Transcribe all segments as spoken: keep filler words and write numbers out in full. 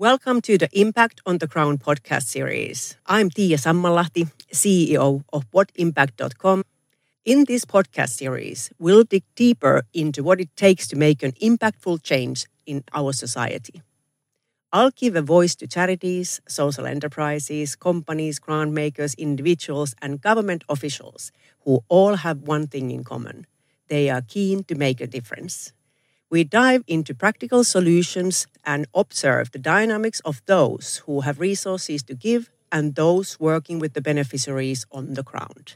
Welcome to the Impact on the Ground podcast series. I'm Tiia Sammalahti, C E O of what impact dot com. In this podcast series, we'll dig deeper into what it takes to make an impactful change in our society. I'll give a voice to charities, social enterprises, companies, grant makers, individuals, and government officials who all have one thing in common. They are keen to make a difference. We dive into practical solutions and observe the dynamics of those who have resources to give and those working with the beneficiaries on the ground.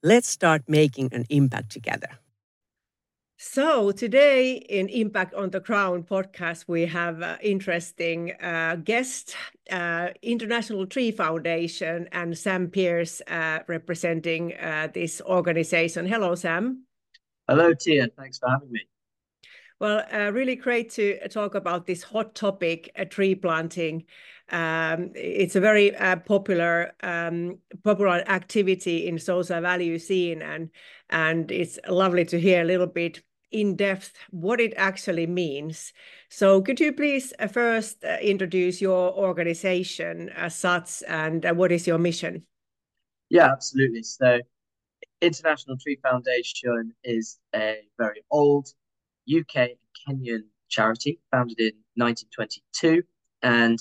Let's start making an impact together. So today in Impact on the Ground podcast, we have an interesting uh, guest, uh, International Tree Foundation and Sam Pearson uh, representing uh, this organization. Hello, Sam. Hello, Tiia. Thanks for having me. Well, uh, really great to talk about this hot topic, uh, tree planting. Um, it's a very uh, popular um, popular activity in social value scene, and and it's lovely to hear a little bit in depth what it actually means. So could you please first introduce your organization as such and what is your mission? Yeah, absolutely. So International Tree Foundation is a very old U K and Kenyan charity founded in nineteen twenty-two, and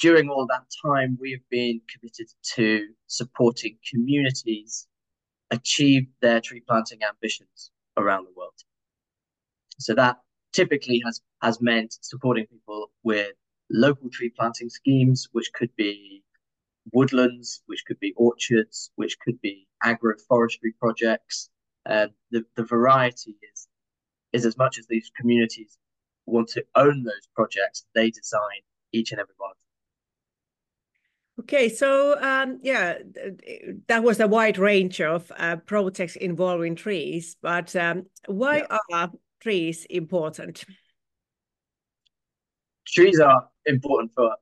during all that time, we have been committed to supporting communities achieve their tree planting ambitions around the world. So that typically has, has meant supporting people with local tree planting schemes, which could be woodlands, which could be orchards, which could be agroforestry projects. Uh, the, the variety is, is as much as these communities want to own those projects, they design each and every one of them. Okay, so um, yeah, that was a wide range of uh, projects involving trees, but um, why yeah. are trees important? Trees are important for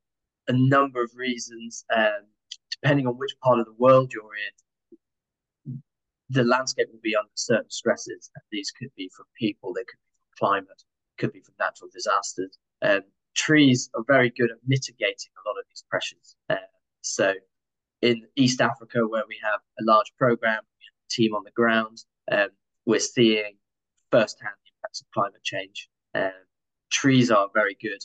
a number of reasons. Um, depending on which part of the world you're in, the landscape will be under certain stresses. These could be from people, they could be from climate, could be from natural disasters. Um, trees are very good at mitigating a lot of these pressures. Um, So in East Africa, where we have a large program, we have a team on the ground, um, we're seeing firsthand the impacts of climate change. Um, trees are very good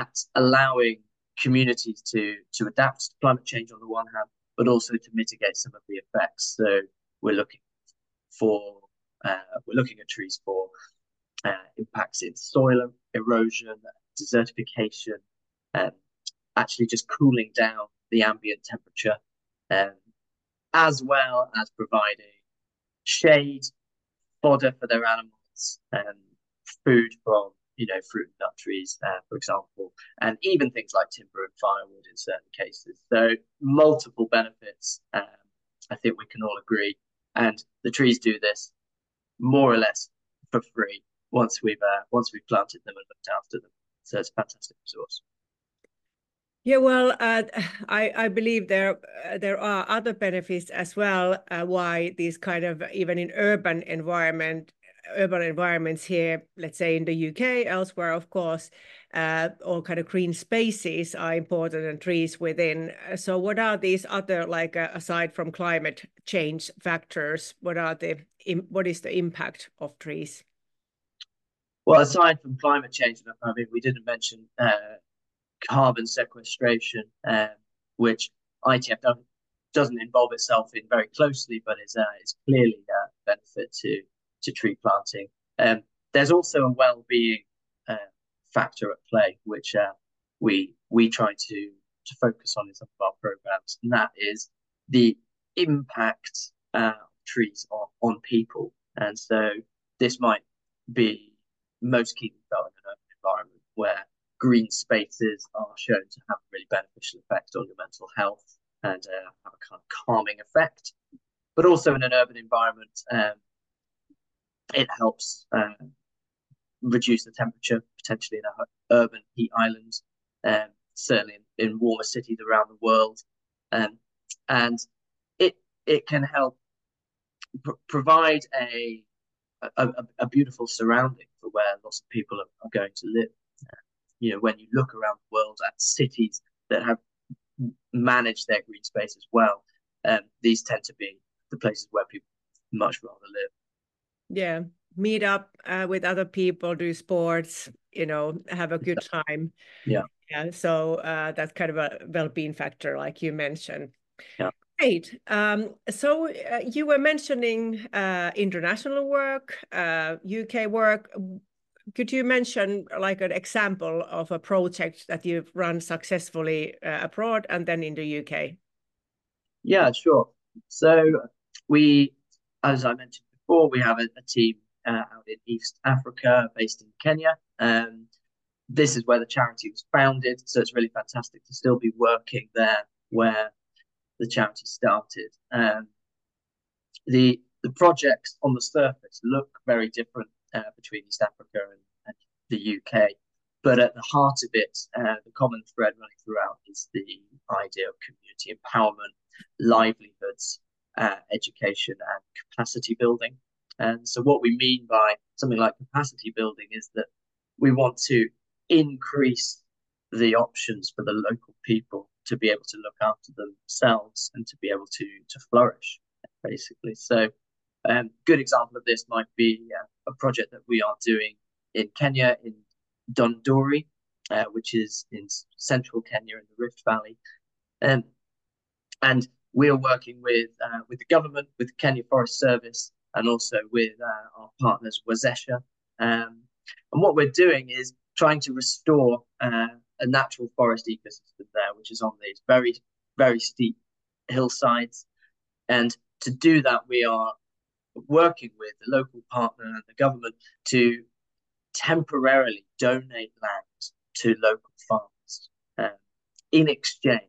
at allowing communities to, to adapt to climate change on the one hand, but also to mitigate some of the effects. So we're looking for uh, we're looking at trees for uh, impacts in soil erosion, desertification, um, actually just cooling down the ambient temperature, um, as well as providing shade, fodder for their animals, and food from, you know, fruit and nut trees, uh, for example, and even things like timber and firewood in certain cases. So multiple benefits, um, I think we can all agree. And the trees do this more or less for free once we've uh, once we've planted them and looked after them. So it's a fantastic resource. Yeah, well, uh, I, I believe there uh, there are other benefits as well. Uh, why these kind of, even in urban environment, urban environments here, let's say in the U K, elsewhere, of course, uh, all kind of green spaces are important and trees within. So what are these other, like uh, aside from climate change factors, what are the what is the impact of trees? Well, aside from climate change, I mean, we didn't mention Uh, carbon sequestration, um, which I T F doesn't involve itself in very closely, but is, uh, is clearly a benefit to, to tree planting. Um, there's also a well-being uh, factor at play, which uh, we we try to, to focus on in some of our programs, and that is the impact uh, of trees on, on people. And so this might be most keenly felt in an urban environment where green spaces are shown to have a really beneficial effect on your mental health and uh, have a kind of calming effect. But also in an urban environment, um, it helps uh, reduce the temperature, potentially in an urban heat island, um, certainly in, in warmer cities around the world. Um, and it it can help pr- provide a, a, a beautiful surrounding for where lots of people are, are going to live. you know, when you look around the world at cities that have managed their green space as well, um, these tend to be the places where people much rather live. Yeah, meet up uh, with other people, do sports, you know, have a good time. Yeah. Yeah. So uh, that's kind of a well-being factor, like you mentioned. Yeah. Great. Um, so uh, you were mentioning uh, international work, uh, U K work. Could you mention like an example of a project that you've run successfully uh, abroad and then in the U K? Yeah, sure. So we, as I mentioned before, we have a, a team uh, out in East Africa based in Kenya. Um, this is where the charity was founded. So it's really fantastic to still be working there where the charity started. Um, the the projects on the surface look very different uh, between East Africa and, and the U K, but at the heart of it, uh, the common thread running throughout is the idea of community empowerment, livelihoods, uh, education, and capacity building. And so what we mean by something like capacity building is that we want to increase the options for the local people to be able to look after themselves and to be able to to flourish, basically. So a um, good example of this might be uh, a project that we are doing in Kenya, in Dondori, uh, which is in central Kenya in the Rift Valley. Um, and we are working with, uh, with the government, with Kenya Forest Service, and also with uh, our partners, Wazesha. Um, and what we're doing is trying to restore uh, a natural forest ecosystem there, which is on these very, very steep hillsides. And to do that, we are working with the local partner and the government to temporarily donate land to local farms um, in exchange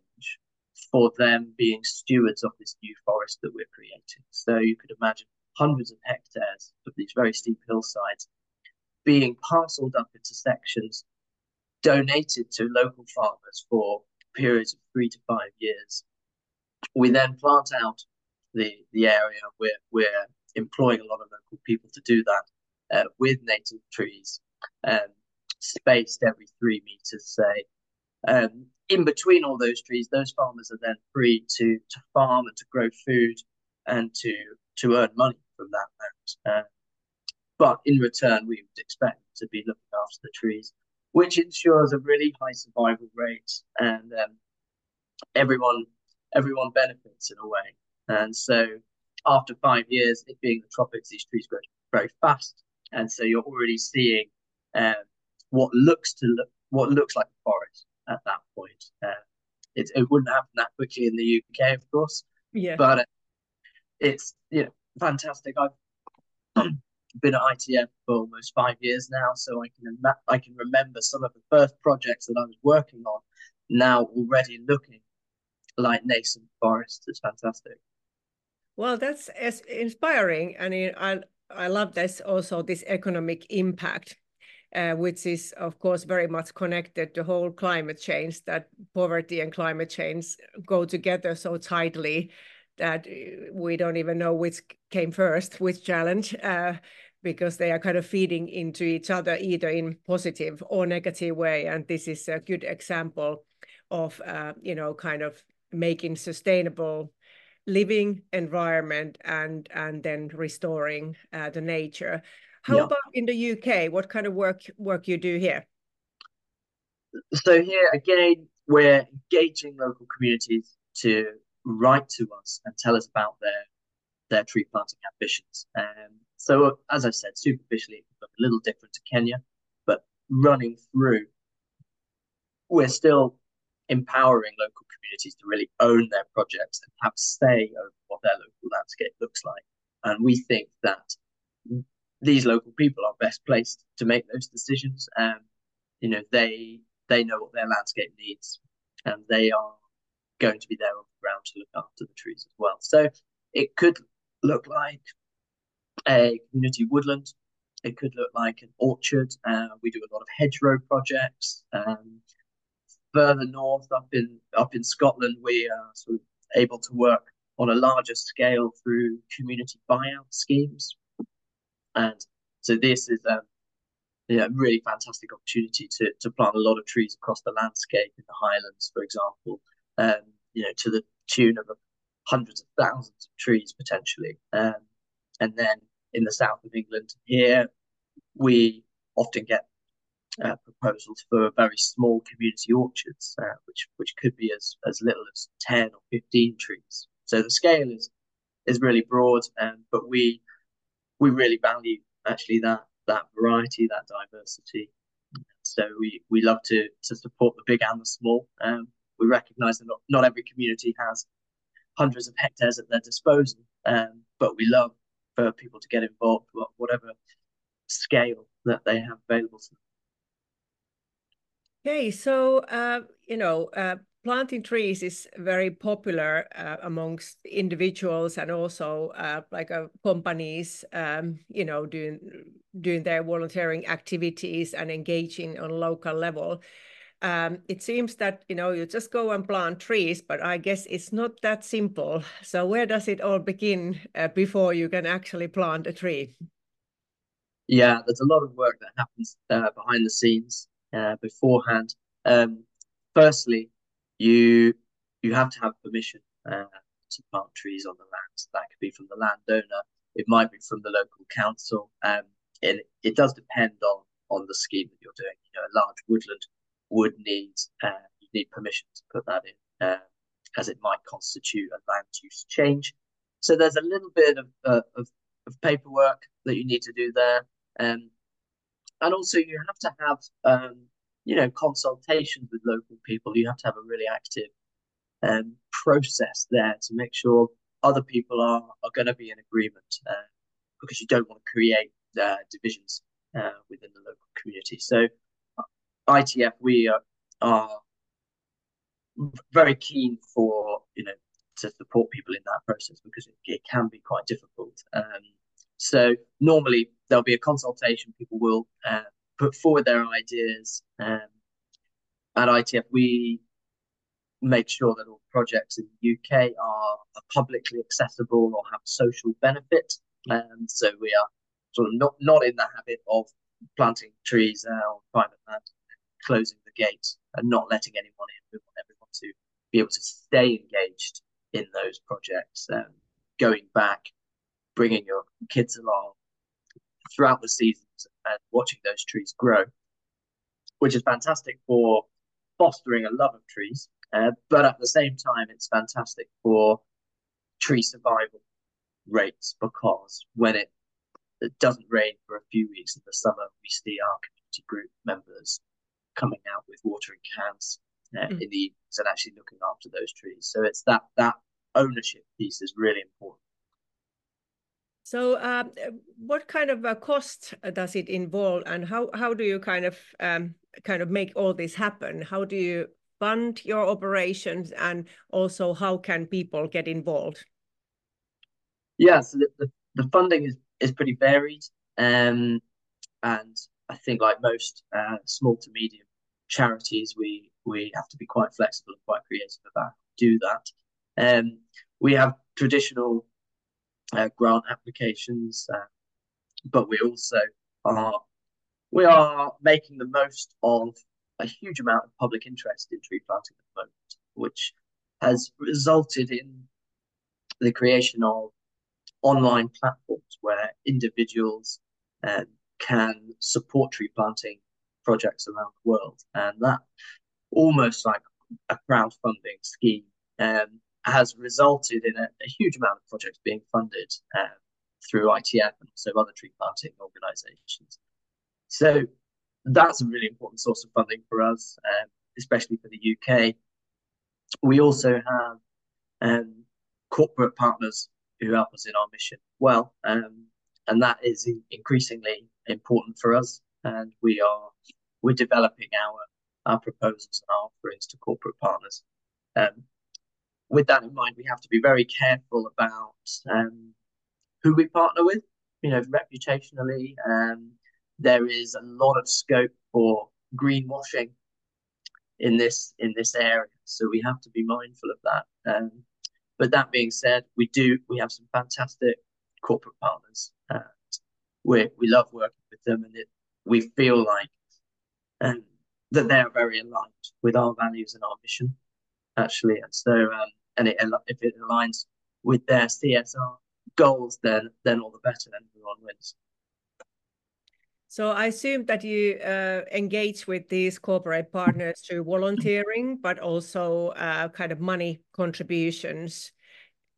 for them being stewards of this new forest that we're creating. So you could imagine hundreds of hectares of these very steep hillsides being parceled up into sections, donated to local farmers for periods of three to five years. We then plant out the the area. We're we're employing a lot of local people to do that uh, with native trees, um, spaced every three meters, say. Um, in between all those trees, those farmers are then free to to farm and to grow food and to to earn money from that land. Uh, but in return, we would expect to be looking after the trees, which ensures a really high survival rate, and um, everyone everyone benefits in a way. And so after five years, it being the tropics, these trees grow very fast, and so you're already seeing um, what looks to look, what looks like a forest at that point. Uh, it it wouldn't happen that quickly in the U K, of course. Yeah. But uh, it's you know fantastic. I've been at I T F for almost five years now, so I can I can remember some of the first projects that I was working on now already looking like nascent forests. It's fantastic. Well, that's inspiring, and I I love this also this economic impact, uh, which is of course very much connected to whole climate change. That poverty and climate change go together so tightly that we don't even know which came first, which challenge, uh, because they are kind of feeding into each other, either in positive or negative way. And this is a good example of, uh, you know, kind of making sustainable living environment and, and then restoring uh, the nature. How yeah. about in the U K? What kind of work, work you do here? So here, again, we're engaging local communities to write to us and tell us about their their tree planting ambitions. Um, so, as I said, superficially, it can look a little different to Kenya, but running through, we're still empowering local communities to really own their projects and have say over what their local landscape looks like. And we think that these local people are best placed to make those decisions. Um, you know, they they know what their landscape needs, and they are going to be there on the ground to look after the trees as well. So it could look like a community woodland. It could look like an orchard. Uh, we do a lot of hedgerow projects. Um, further north, up in up in Scotland, we are sort of able to work on a larger scale through community buyout schemes. And so this is um, yeah, really fantastic opportunity to to plant a lot of trees across the landscape in the Highlands, for example, um, you know, to the tune of hundreds of thousands of trees potentially. Um, and then in the south of England here, we often get uh, proposals for very small community orchards, uh, which which could be as, as little as ten or fifteen trees. So the scale is is really broad, um, but we we really value actually that that variety, that diversity. So we we love to to support the big and the small. Um, we recognise that not, not every community has hundreds of hectares at their disposal, um, but we love for people to get involved with whatever scale that they have available to them. Okay, so uh, you know, uh, planting trees is very popular uh, amongst individuals and also uh, like uh, companies, um, you know, doing doing their volunteering activities and engaging on local level. Um, it seems that, you know, you just go and plant trees, but I guess it's not that simple. So where does it all begin uh, before you can actually plant a tree? Yeah, there's a lot of work that happens uh, behind the scenes uh, beforehand. Um, firstly, you you have to have permission uh, to plant trees on the land. That could be from the landowner. It might be from the local council. Um, and it does depend on on the scheme that you're doing. You know, a large woodland would need uh, you need permission to put that in, uh, as it might constitute a land use change. So there's a little bit of uh, of, of paperwork that you need to do there, um, and also you have to have um, you know consultations with local people. You have to have a really active um, process there to make sure other people are are going to be in agreement, uh, because you don't want to create uh, divisions uh, within the local community. So I T F, we are, are very keen for, you know, to support people in that process, because it, it can be quite difficult. Um, so normally there'll be a consultation. People will uh, put forward their ideas. Um, at I T F, we make sure that all projects in the U K are, are publicly accessible or have social benefit. Um, so we are sort of not, not in the habit of planting trees uh, on private land, closing the gate and not letting anyone in. We want everyone to be able to stay engaged in those projects, um, going back, bringing your kids along throughout the seasons and watching those trees grow, which is fantastic for fostering a love of trees, uh, but at the same time it's fantastic for tree survival rates, because when it, it doesn't rain for a few weeks in the summer, we see our community group members coming out with watering cans uh, mm. in the evenings and actually looking after those trees. So it's that that ownership piece is really important. So uh, what kind of a cost does it involve, and how how do you kind of um, kind of make all this happen? How do you fund your operations, and also how can people get involved? Yeah, so the, the, the funding is is pretty varied, um, and I think, like most uh, small to medium charities, we we have to be quite flexible and quite creative about do that. Um, we have traditional uh, grant applications, uh, but we also are we are making the most of a huge amount of public interest in tree planting at the moment, which has resulted in the creation of online platforms where individuals Um, can support tree planting projects around the world, and that, almost like a crowdfunding scheme, um, has resulted in a, a huge amount of projects being funded um, through I T F and also other tree planting organisations. So that's a really important source of funding for us, um, especially for the U K. We also have um, corporate partners who help us in our mission. Well, um, and that is increasingly important for us, and we are we're developing our our proposals and our offerings to corporate partners. Um, with that in mind, we have to be very careful about um, who we partner with. You know, reputationally, um, there is a lot of scope for greenwashing in this in this area, so we have to be mindful of that. Um, but that being said, we do we have some fantastic corporate partners. Uh, we we love working with them, and it, we feel like um, that they're very aligned with our values and our mission, actually. And so, um, and it, if it aligns with their C S R goals, then then all the better, and everyone wins. So I assume that you uh, engage with these corporate partners through volunteering, but also uh, kind of money contributions.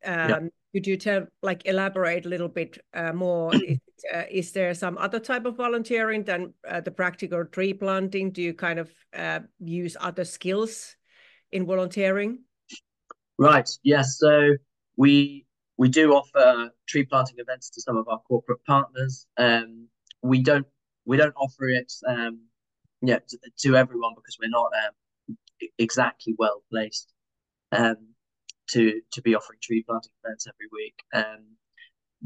Um, yeah. Could you tell, like, elaborate a little bit uh, more? is, uh, is there some other type of volunteering than uh, the practical tree planting? Do you kind of uh, use other skills in volunteering? Right. Yes. So we we do offer tree planting events to some of our corporate partners. Um, we don't we don't offer it um, you know, to, to everyone, because we're not um, exactly well placed. Um, To, to be offering tree planting events every week. Um,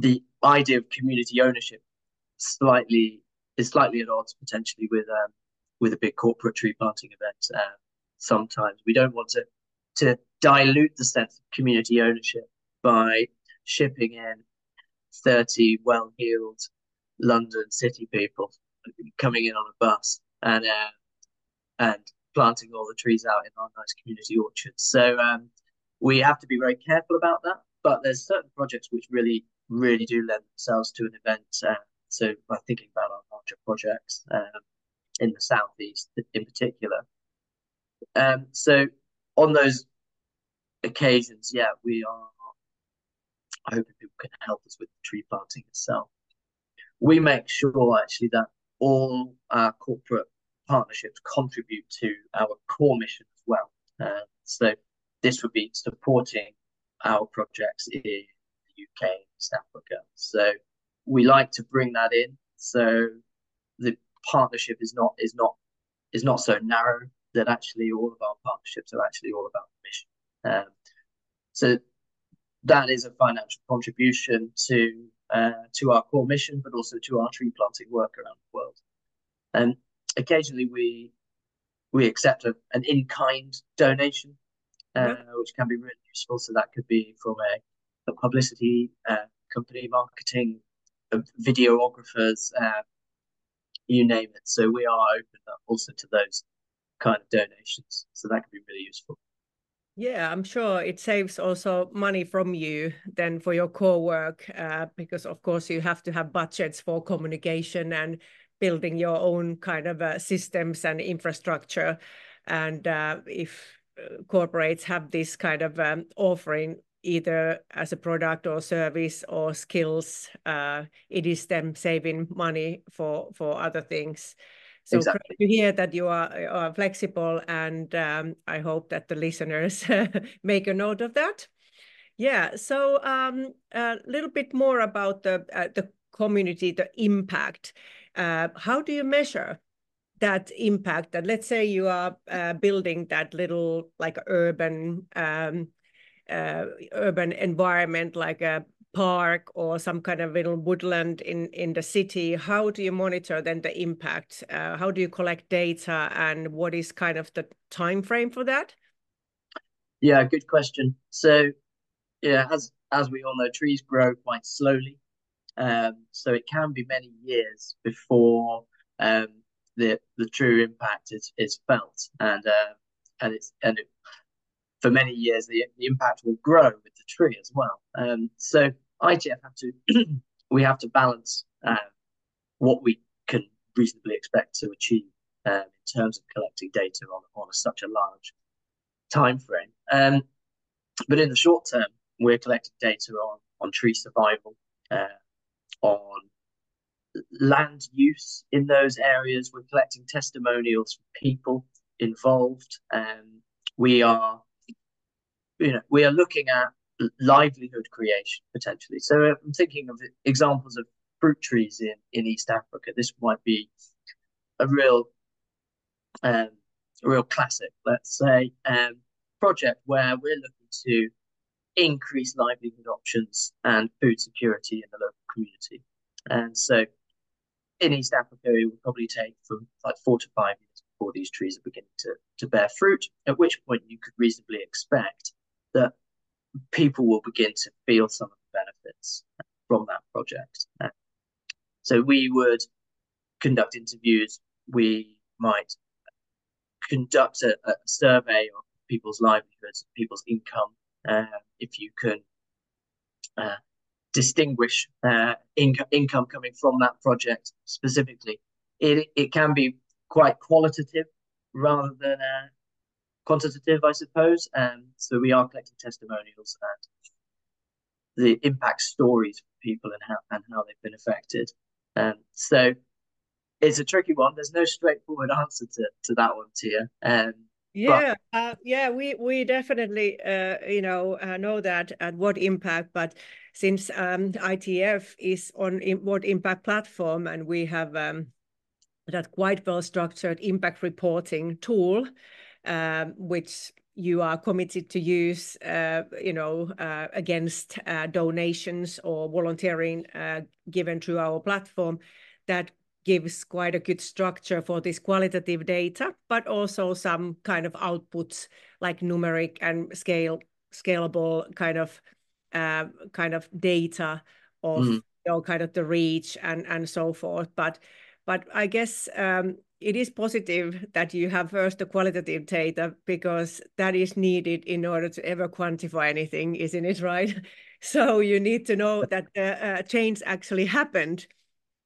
the idea of community ownership slightly is slightly at odds potentially with um, with a big corporate tree planting event. Uh, sometimes we don't want to to dilute the sense of community ownership by shipping in thirty well-heeled London city people coming in on a bus and uh, and planting all the trees out in our nice community orchards. So. Um, We have to be very careful about that, but there's certain projects which really, really do lend themselves to an event. Uh, so by thinking about our larger projects um, in the southeast in particular. Um, so on those occasions, yeah, we are hoping people can help us with the tree planting itself. We make sure actually that all our corporate partnerships contribute to our core mission as well. Uh, so. This would be supporting our projects in the U K and East Africa. So we like to bring that in. So the partnership is not is not is not so narrow that actually all of our partnerships are actually all about the mission. Um, so that is a financial contribution to uh, to our core mission, but also to our tree planting work around the world. And occasionally we we accept a, an in-kind donation. Uh, which can be really useful. So that could be from a, a publicity uh, company, marketing, uh, videographers, uh, you name it. So we are open also to those kind of donations. So that could be really useful. Yeah, I'm sure it saves also money from you then for your core work, uh, because of course you have to have budgets for communication and building your own kind of uh, systems and infrastructure. And uh, if corporates have this kind of um, offering either as a product or service or skills, uh, it is them saving money for, for other things. So exactly. Great to hear that you are, are flexible, and um, I hope that the listeners make a note of that. Yeah, so um, a little bit more about the, uh, the community, the impact. Uh, how do you measure that impact? That, let's say you are uh, building that little like urban um, uh, urban environment, like a park or some kind of little woodland in, in the city. How do you monitor then the impact? Uh, how do you collect data, and what is kind of the time frame for that? Yeah, good question. So yeah, as as we all know, trees grow quite slowly, um, so it can be many years before. Um, The, the true impact is, is felt, and uh, and it's and it, for many years the, the impact will grow with the tree as well. Um, so I T F have to we have to balance uh, what we can reasonably expect to achieve uh, in terms of collecting data on on such a large time frame. Um, but in the short term, we're collecting data on on tree survival, uh, on land use in those areas. We're collecting testimonials from people involved, and we are, you know, we are looking at livelihood creation potentially. So I'm thinking of examples of fruit trees in in East Africa. This might be a real, um, a real classic, let's say, um, project where we're looking to increase livelihood options and food security in the local community, and so. In East Africa, it will probably take from like four to five years before these trees are beginning to, to bear fruit, at which point you could reasonably expect that people will begin to feel some of the benefits from that project. So we would conduct interviews. We might conduct a, a survey of people's livelihoods, people's income. Uh, if you can uh, distinguish uh, in- income coming from that project specifically, it it can be quite qualitative rather than uh, quantitative, I suppose. Um, so we are collecting testimonials and the impact stories for people and how and how they've been affected. Um, so it's a tricky one. There's no straightforward answer to, to that one, Tiia. Um, yeah, but... uh, yeah, we we definitely uh, you know uh, know that at What Impact, but since um, I T F is on What Impact platform and we have um, that quite well structured impact reporting tool, um, which you are committed to use, uh, you know, uh, against uh, donations or volunteering uh, given through our platform, that gives quite a good structure for this qualitative data, but also some kind of outputs like numeric and scale scalable kind of uh, kind of data of mm. you know, kind of the reach and and so forth. But but I guess um, it is positive that you have first the qualitative data, because that is needed in order to ever quantify anything, isn't it, right? So you need to know that uh, uh, change actually happened,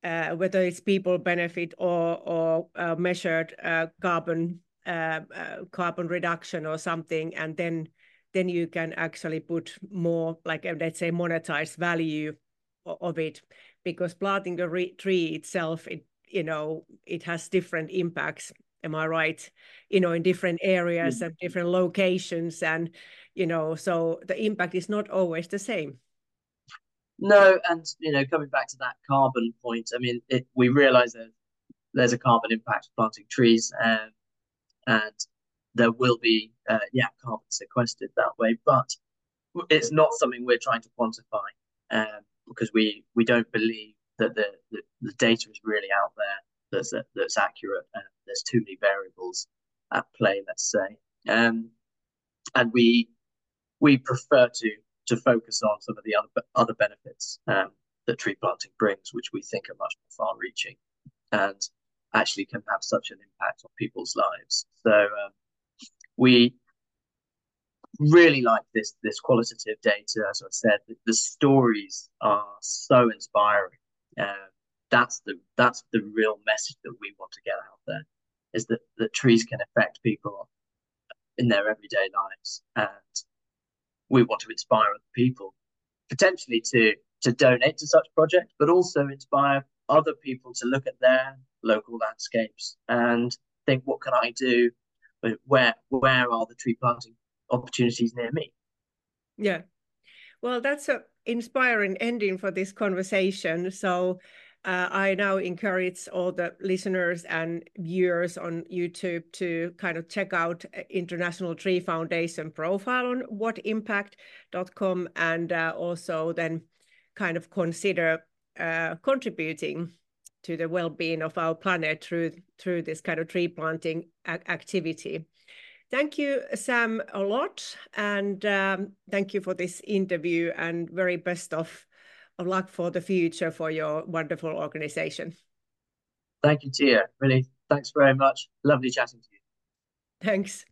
uh, whether it's people benefit or or uh, measured uh, carbon uh, uh, carbon reduction or something, and then then you can actually put more, like let's say, monetized value of it, because planting a re- tree itself, it you know, it has different impacts, am I right? You know, in different areas mm-hmm. and different locations, and, you know, so the impact is not always the same. No, and, you know, coming back to that carbon point, I mean, it, we realise that there's a carbon impact of planting trees, um, and there will be, uh, yeah, carbon sequestered that way, but it's not something we're trying to quantify, um, because we, we don't believe that the, the, the data is really out there that's that's accurate, and there's too many variables at play, let's say. Um, and we we prefer to to focus on some of the other other benefits um, that tree planting brings, which we think are much more far-reaching and actually can have such an impact on people's lives. So um, we really like this this qualitative data. As I said, the, the stories are so inspiring. Uh, that's the that's the real message that we want to get out there, is that, that trees can affect people in their everyday lives, and we want to inspire other people potentially to to donate to such projects, but also inspire other people to look at their local landscapes and think, what can I do? Where where are the tree planting opportunities near me? Yeah, well, that's a inspiring ending for this conversation. So uh, I now encourage all the listeners and viewers on YouTube to kind of check out International Tree Foundation profile on what impact dot com, and uh, also then kind of consider uh, contributing to the well-being of our planet through through this kind of tree planting activity. Thank you, Sam, a lot, and um, thank you for this interview, and very best of, of luck for the future for your wonderful organisation. Thank you, Tiia. Really, thanks very much. Lovely chatting to you. Thanks.